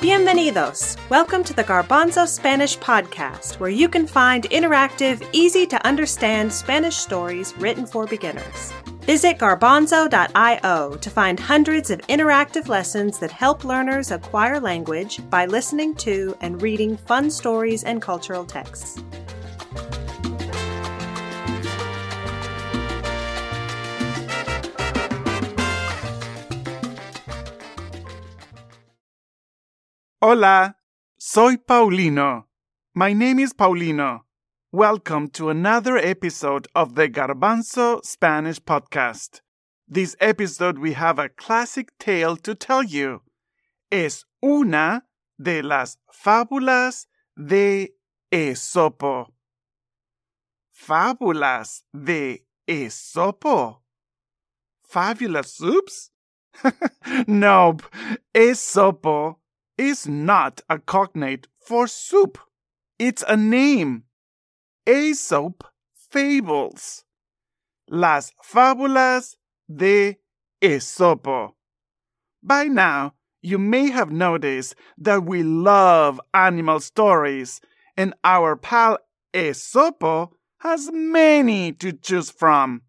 Bienvenidos! Welcome to the Garbanzo Spanish podcast, where you can find interactive, easy-to-understand Spanish stories written for beginners. Visit garbanzo.io to find hundreds of interactive lessons that help learners acquire language by listening to and reading fun stories and cultural texts. Hola, soy Paulino. My name is Paulino. Welcome to another episode of the Garbanzo Spanish podcast. This episode we have a classic tale to tell you. Es una de las fábulas de Esopo. Fábulas de Esopo? Fabulous soups? Nope. Esopo is not a cognate for soup. It's a name. Aesop's Fables. Las fábulas de Esopo. By now, you may have noticed that we love animal stories, and our pal Esopo has many to choose from.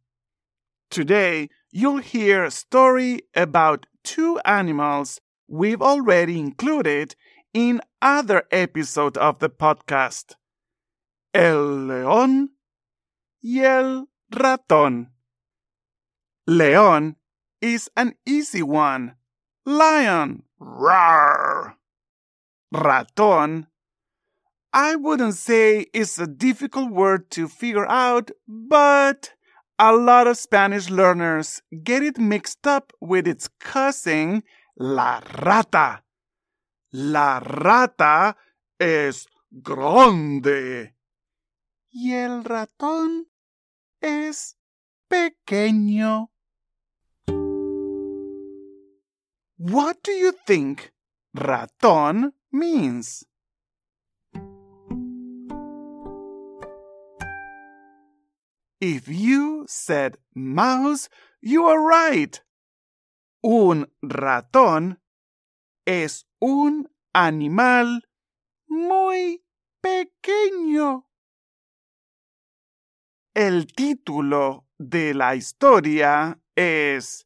Today, you'll hear a story about two animals we've already included in other episode of the podcast. El león y el ratón. León is an easy one. Lion. Roar. Ratón, I wouldn't say it's a difficult word to figure out, but a lot of Spanish learners get it mixed up with its cousin, la rata. La rata es grande. Y el ratón es pequeño. What do you think ratón means? If you said mouse, you are right. Un ratón es un animal muy pequeño. El título de la historia es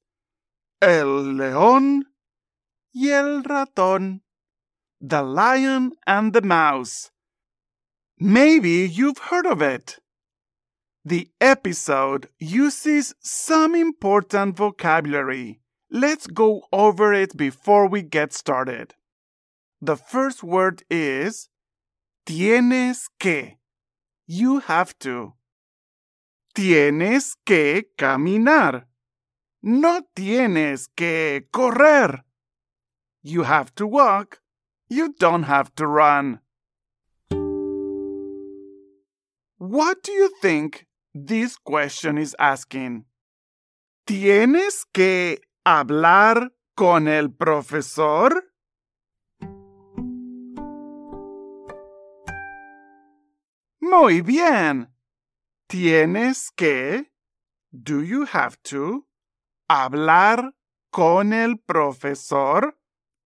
El león y el ratón. The Lion and the Mouse. Maybe you've heard of it. The episode uses some important vocabulary. Let's go over it before we get started. The first word is tienes que. You have to. Tienes que caminar. No tienes que correr. You have to walk. You don't have to run. What do you think this question is asking? ¿Tienes que hablar con el profesor? Muy bien. Tienes que, do you have to, hablar con el profesor,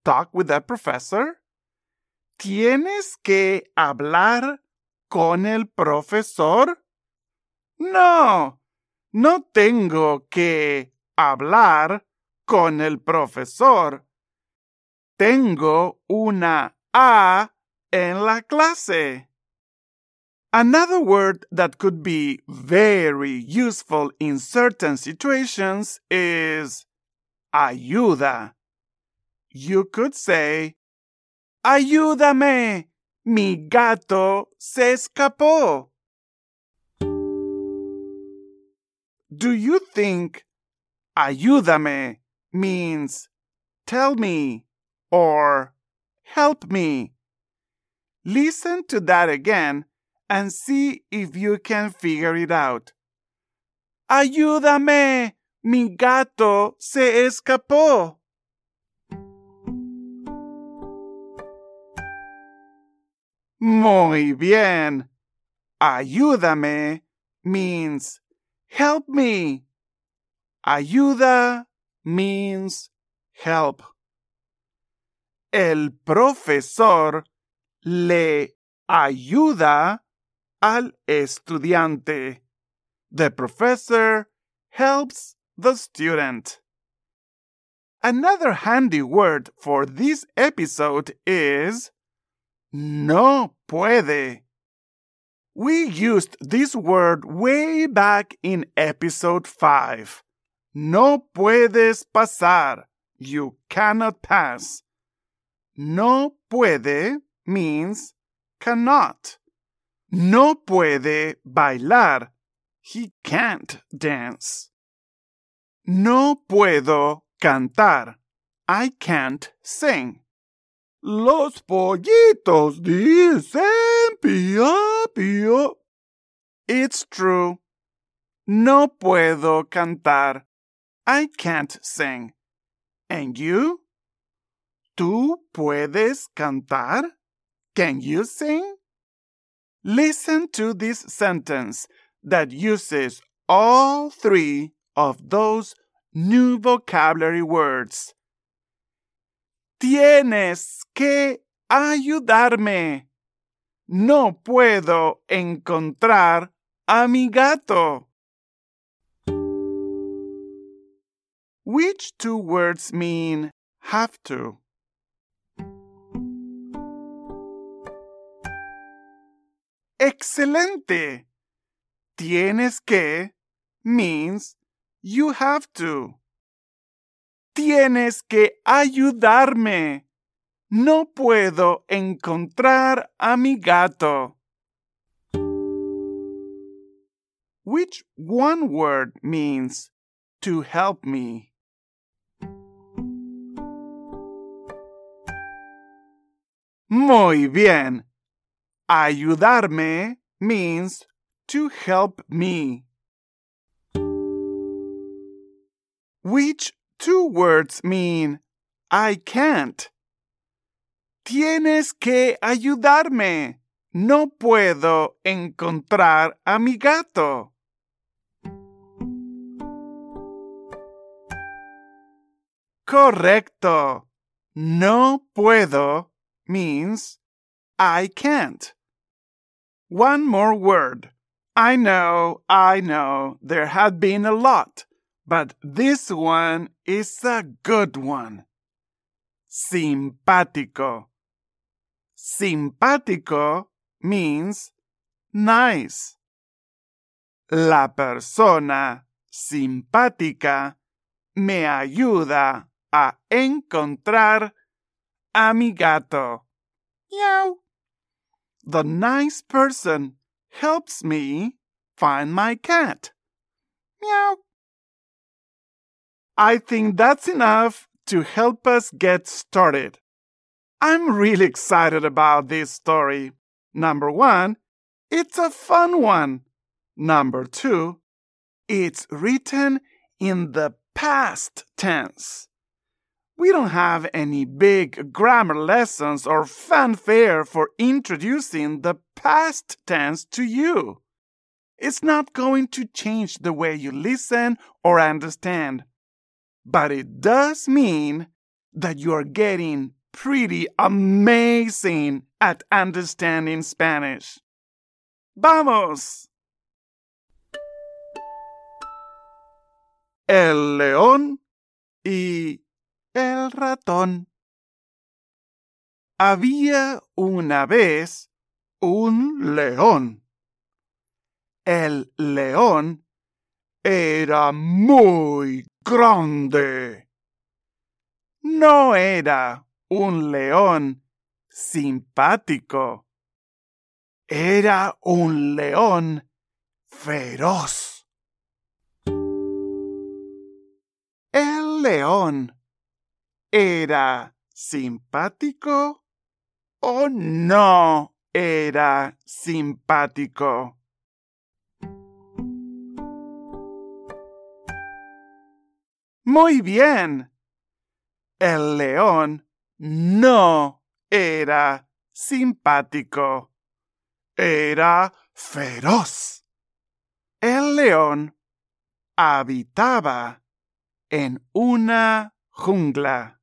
talk with that professor. ¿Tienes que hablar con el profesor? No, no tengo que hablar con el profesor. Tengo una A en la clase. Another word that could be very useful in certain situations is ayuda. You could say, ayúdame, mi gato se escapó. Do you think ayúdame means tell me or help me? Listen to that again and see if you can figure it out. Ayúdame, mi gato se escapó. Muy bien. Ayúdame means help me. Ayuda means help. El profesor le ayuda al estudiante. The professor helps the student. Another handy word for this episode is no puede. We used this word way back in episode 5. No puedes pasar. You cannot pass. No puede means cannot. No puede bailar. He can't dance. No puedo cantar. I can't sing. Los pollitos dicen pío, pío. It's true. No puedo cantar. I can't sing. And you? ¿Tú puedes cantar? Can you sing? Listen to this sentence that uses all three of those new vocabulary words. Tienes que ayudarme. No puedo encontrar a mi gato. Which two words mean have to? Excelente. Tienes que means you have to. Tienes que ayudarme. No puedo encontrar a mi gato. Which one word means to help me? Muy bien. Ayudarme means to help me. Which two words mean I can't? Tienes que ayudarme. No puedo encontrar a mi gato. Correcto. No puedo means I can't. One more word. I know, there have been a lot, but this one is a good one. Simpático. Simpático means nice. La persona simpática me ayuda a encontrar a mi gato. Meow. The nice person helps me find my cat. Meow. I think that's enough to help us get started. I'm really excited about this story. Number 1, it's a fun one. Number 2, it's written in the past tense. We don't have any big grammar lessons or fanfare for introducing the past tense to you. It's not going to change the way you listen or understand. But it does mean that you are getting pretty amazing at understanding Spanish. ¡Vamos! El león y el ratón. Había una vez un león. El león era muy grande. No era un león simpático. Era un león feroz. El león ¿era simpático o no era simpático? Muy bien. El león no era simpático. era feroz. El león habitaba en una jungla.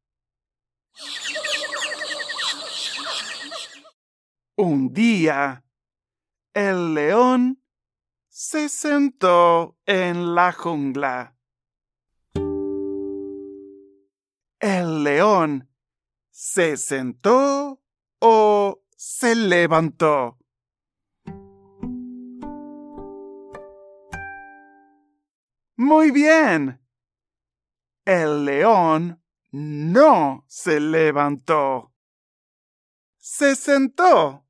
Un día, el león se sentó en la jungla. El león se sentó o se levantó. Muy bien. El león no se levantó. Se sentó.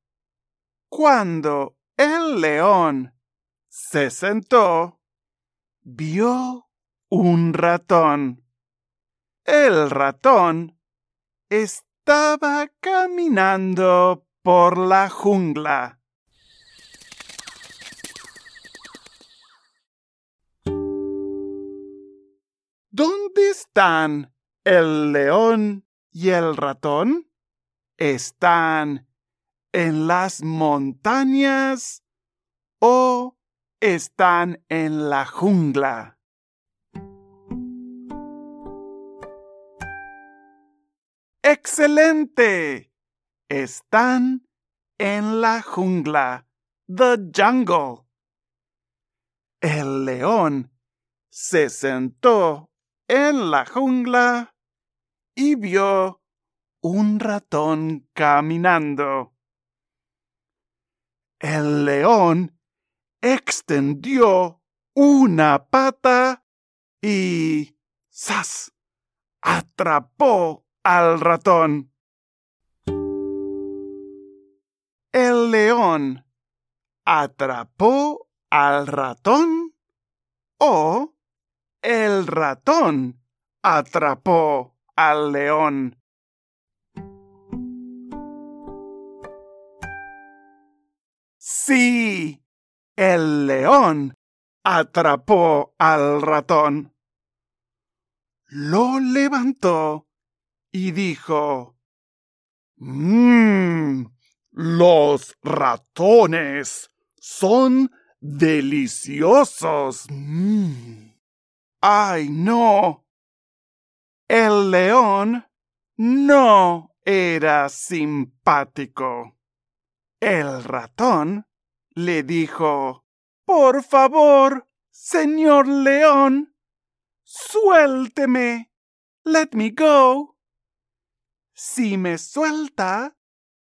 Cuando el león se sentó, vio un ratón. El ratón estaba caminando por la jungla. ¿Dónde están el león y el ratón? ¿Están en las montañas o están en la jungla? ¡Excelente! Están en la jungla, the jungle. El león se sentó en la jungla y vio un ratón caminando. El león extendió una pata y ¡zas! Atrapó al ratón. El león atrapó al ratón o el ratón atrapó al león. Sí, el león atrapó al ratón. Lo levantó y dijo: los ratones son deliciosos. ¡Ay, no! El león no era simpático. El ratón le dijo: por favor, señor león, suélteme. Let me go. Si me suelta,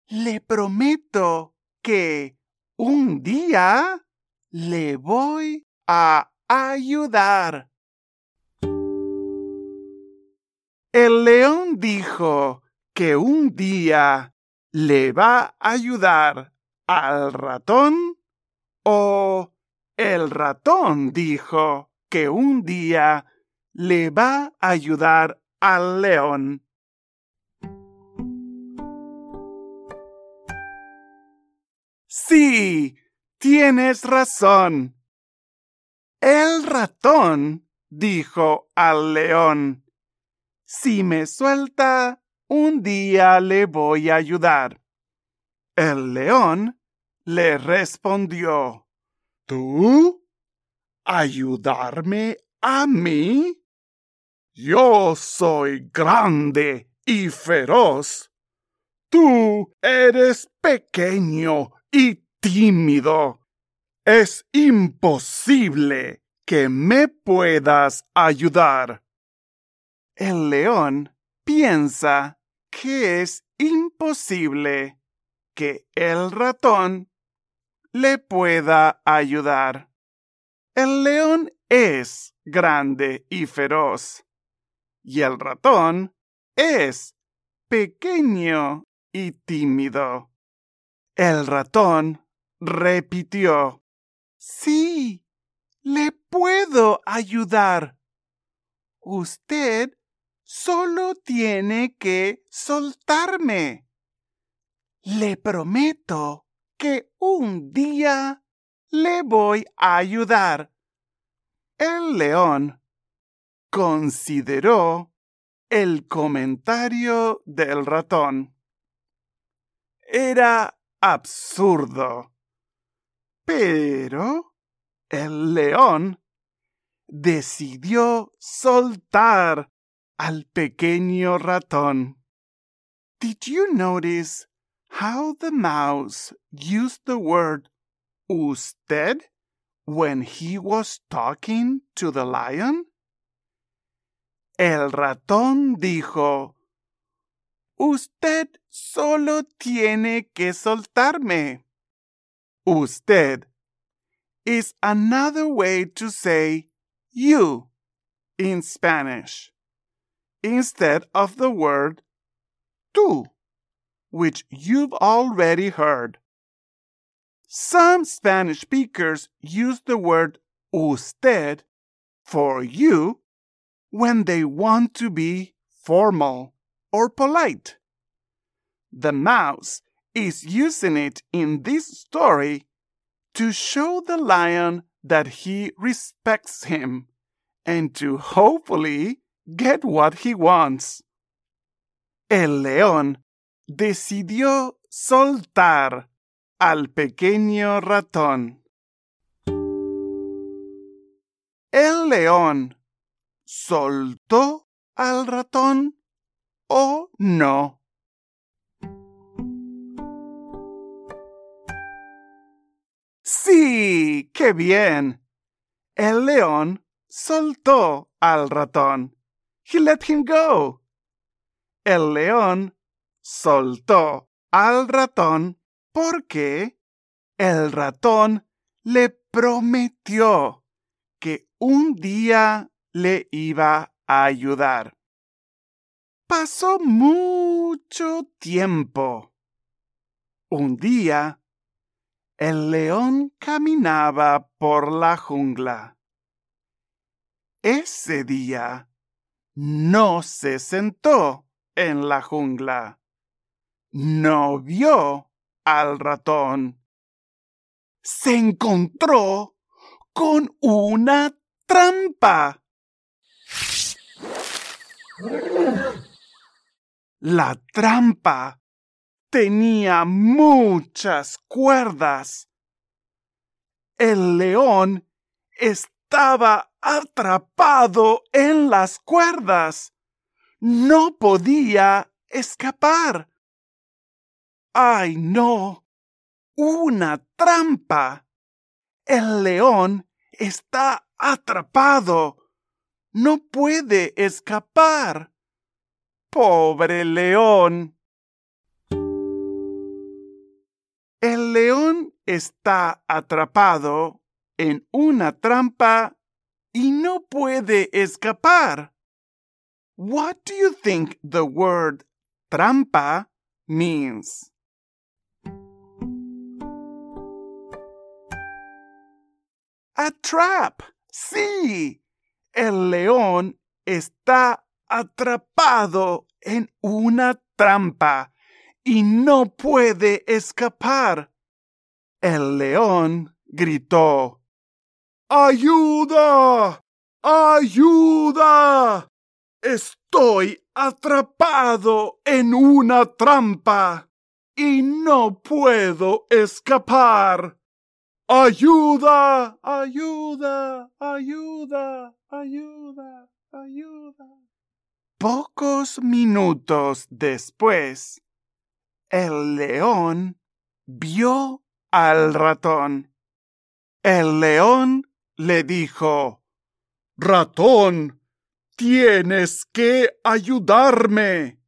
le prometo que un día le voy a ayudar. El león dijo que un día le va a ayudar al ratón o el ratón dijo que un día le va a ayudar al león. Sí, tienes razón. El ratón dijo al león: si me suelta, un día le voy a ayudar. El león le respondió: ¿tú? ¿Ayudarme a mí? Yo soy grande y feroz. Tú eres pequeño y tímido. Es imposible que me puedas ayudar. El león piensa que es imposible que el ratón le pueda ayudar. El león es grande y feroz, y el ratón es pequeño y tímido. El ratón repitió: sí, le puedo ayudar. Usted solo tiene que soltarme. Le prometo que un día le voy a ayudar. El león consideró el comentario del ratón. Era absurdo. Pero el león decidió soltar al pequeño ratón. Did you notice how the mouse used the word usted when he was talking to the lion? El ratón dijo, usted solo tiene que soltarme. Usted is another way to say you in Spanish, instead of the word tú, which you've already heard. Some Spanish speakers use the word usted for you when they want to be formal or polite. The mouse is using it in this story to show the lion that he respects him and to hopefully get what he wants. El león decidió soltar al pequeño ratón. ¿El león soltó al ratón o no? ¡Sí! ¡Qué bien! El león soltó al ratón. He let him go. El león soltó al ratón porque el ratón le prometió que un día le iba a ayudar. Pasó mucho tiempo. Un día, el león caminaba por la jungla. Ese día no se sentó en la jungla. No vio al ratón. Se encontró con una trampa. La trampa tenía muchas cuerdas. El león estaba atrapado en las cuerdas. No podía escapar. ¡Ay, no! ¡Una trampa! El león está atrapado. No puede escapar. ¡Pobre león! El león está atrapado en una trampa y no puede escapar. What do you think the word trampa means? A trap. Sí, el león está atrapado en una trampa y no puede escapar. El león gritó, ¡ayuda! ¡Ayuda! Estoy atrapado en una trampa y no puedo escapar. ¡Ayuda! ¡Ayuda! ¡Ayuda! ¡Ayuda! ¡Ayuda! Pocos minutos después, el león vio al ratón. El león le dijo, ¡ratón! ¡Tienes que ayudarme!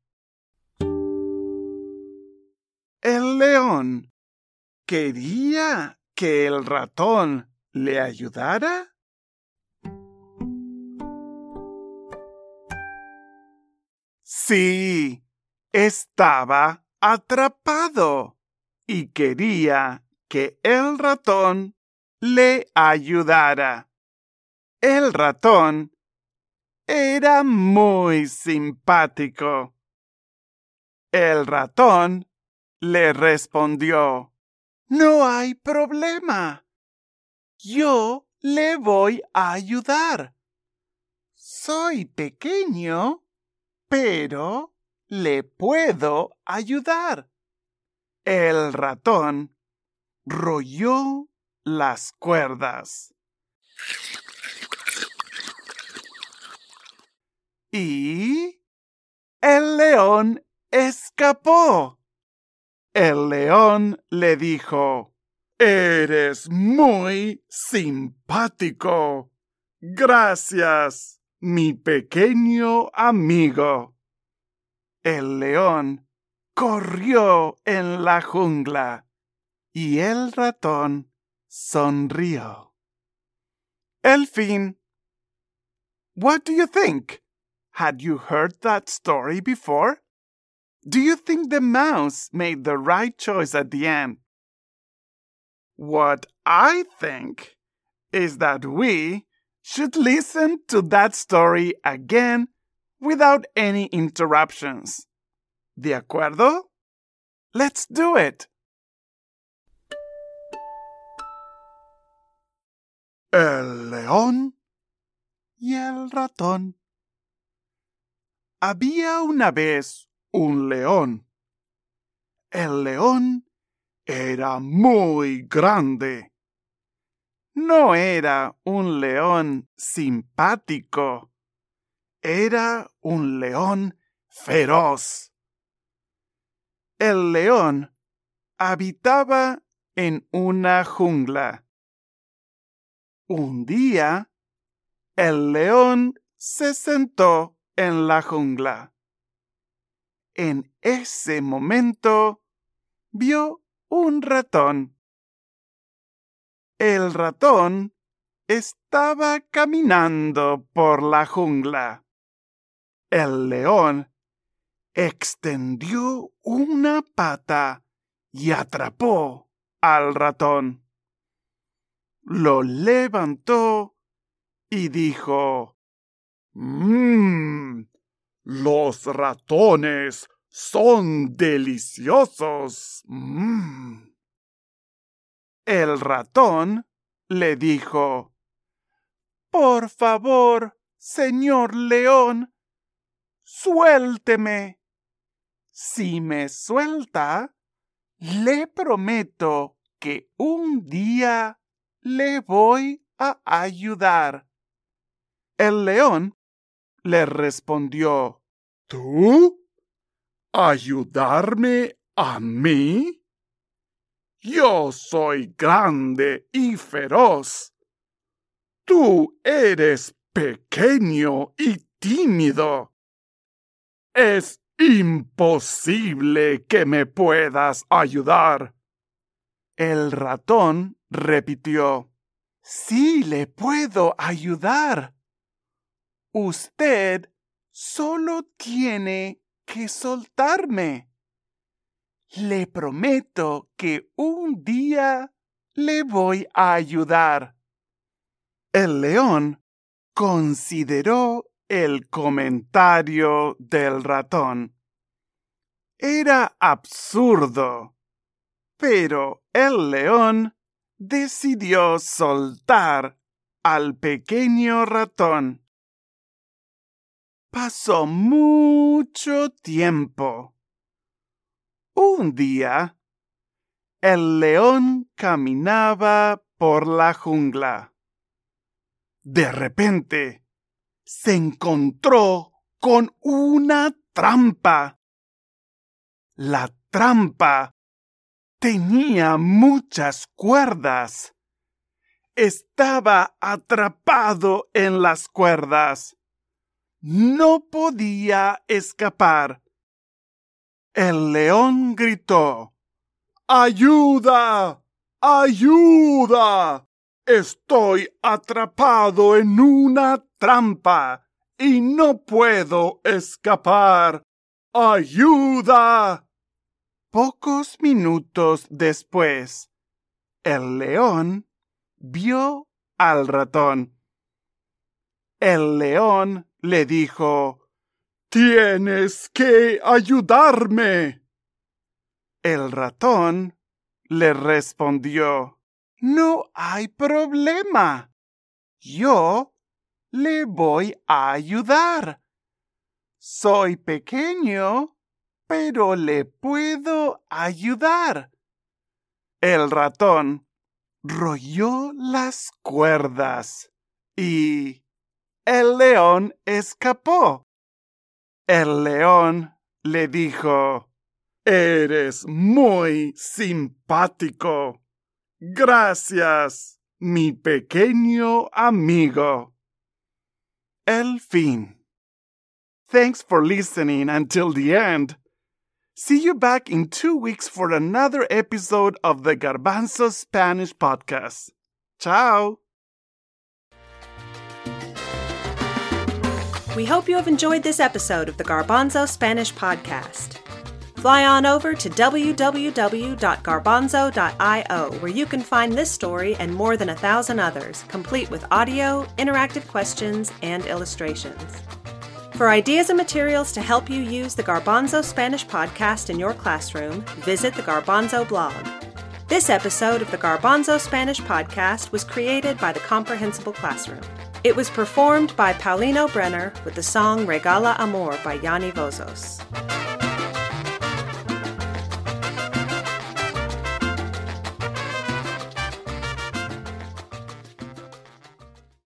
El león quería que el ratón le ayudara. Sí, estaba atrapado y quería que el ratón le ayudara. El ratón era muy simpático. El ratón le respondió, no hay problema. Yo le voy a ayudar. Soy pequeño, pero le puedo ayudar. El ratón rolló las cuerdas. Y el león escapó. El león le dijo: «Eres muy simpático. Gracias, mi pequeño amigo». El león corrió en la jungla y el ratón sonrió. El fin. What do you think? Had you heard that story before? Do you think the mouse made the right choice at the end? What I think is that we should listen to that story again without any interruptions. ¿De acuerdo? Let's do it! El león y el ratón. Había una vez un león. El león era muy grande. No era un león simpático. Era un león feroz. El león habitaba en una jungla. Un día, el león se sentó en la jungla. En ese momento, vio un ratón. El ratón estaba caminando por la jungla. El león extendió una pata y atrapó al ratón. Lo levantó y dijo: «Los ratones son deliciosos. El ratón le dijo: «Por favor, señor león, suélteme. Si me suelta, le prometo que un día le voy a ayudar». El león le respondió: «¿Tú? ¿Ayudarme a mí? Yo soy grande y feroz. Tú eres pequeño y tímido. Es imposible que me puedas ayudar». El ratón repitió: «Sí le puedo ayudar. Usted solo tiene que soltarme. Le prometo que un día le voy a ayudar». El león consideró el comentario del ratón. Era absurdo, pero el león decidió soltar al pequeño ratón. Pasó mucho tiempo. Un día, el león caminaba por la jungla. De repente, se encontró con una trampa. La trampa tenía muchas cuerdas. Estaba atrapado en las cuerdas. No podía escapar. El león gritó: «¡Ayuda! ¡Ayuda! Estoy atrapado en una trampa y no puedo escapar. ¡Ayuda!». Pocos minutos después, el león vio al ratón. El león le dijo: «Tienes que ayudarme». El ratón le respondió: «No hay problema. Yo le voy a ayudar. Soy pequeño, pero le puedo ayudar». El ratón royó las cuerdas y el león escapó. El león le dijo: «Eres muy simpático. Gracias, mi pequeño amigo». El fin. Thanks for listening until the end. See you back in 2 weeks for another episode of the Garbanzo Spanish Podcast. Ciao! We hope you have enjoyed this episode of the Garbanzo Spanish Podcast. Fly on over to www.garbanzo.io where you can find this story and more than 1,000 others, complete with audio, interactive questions, and illustrations. For ideas and materials to help you use the Garbanzo Spanish Podcast in your classroom, visit the Garbanzo blog. This episode of the Garbanzo Spanish Podcast was created by the Comprehensible Classroom. It was performed by Paulino Brenner with the song Regala Amor by Yanni Vozos.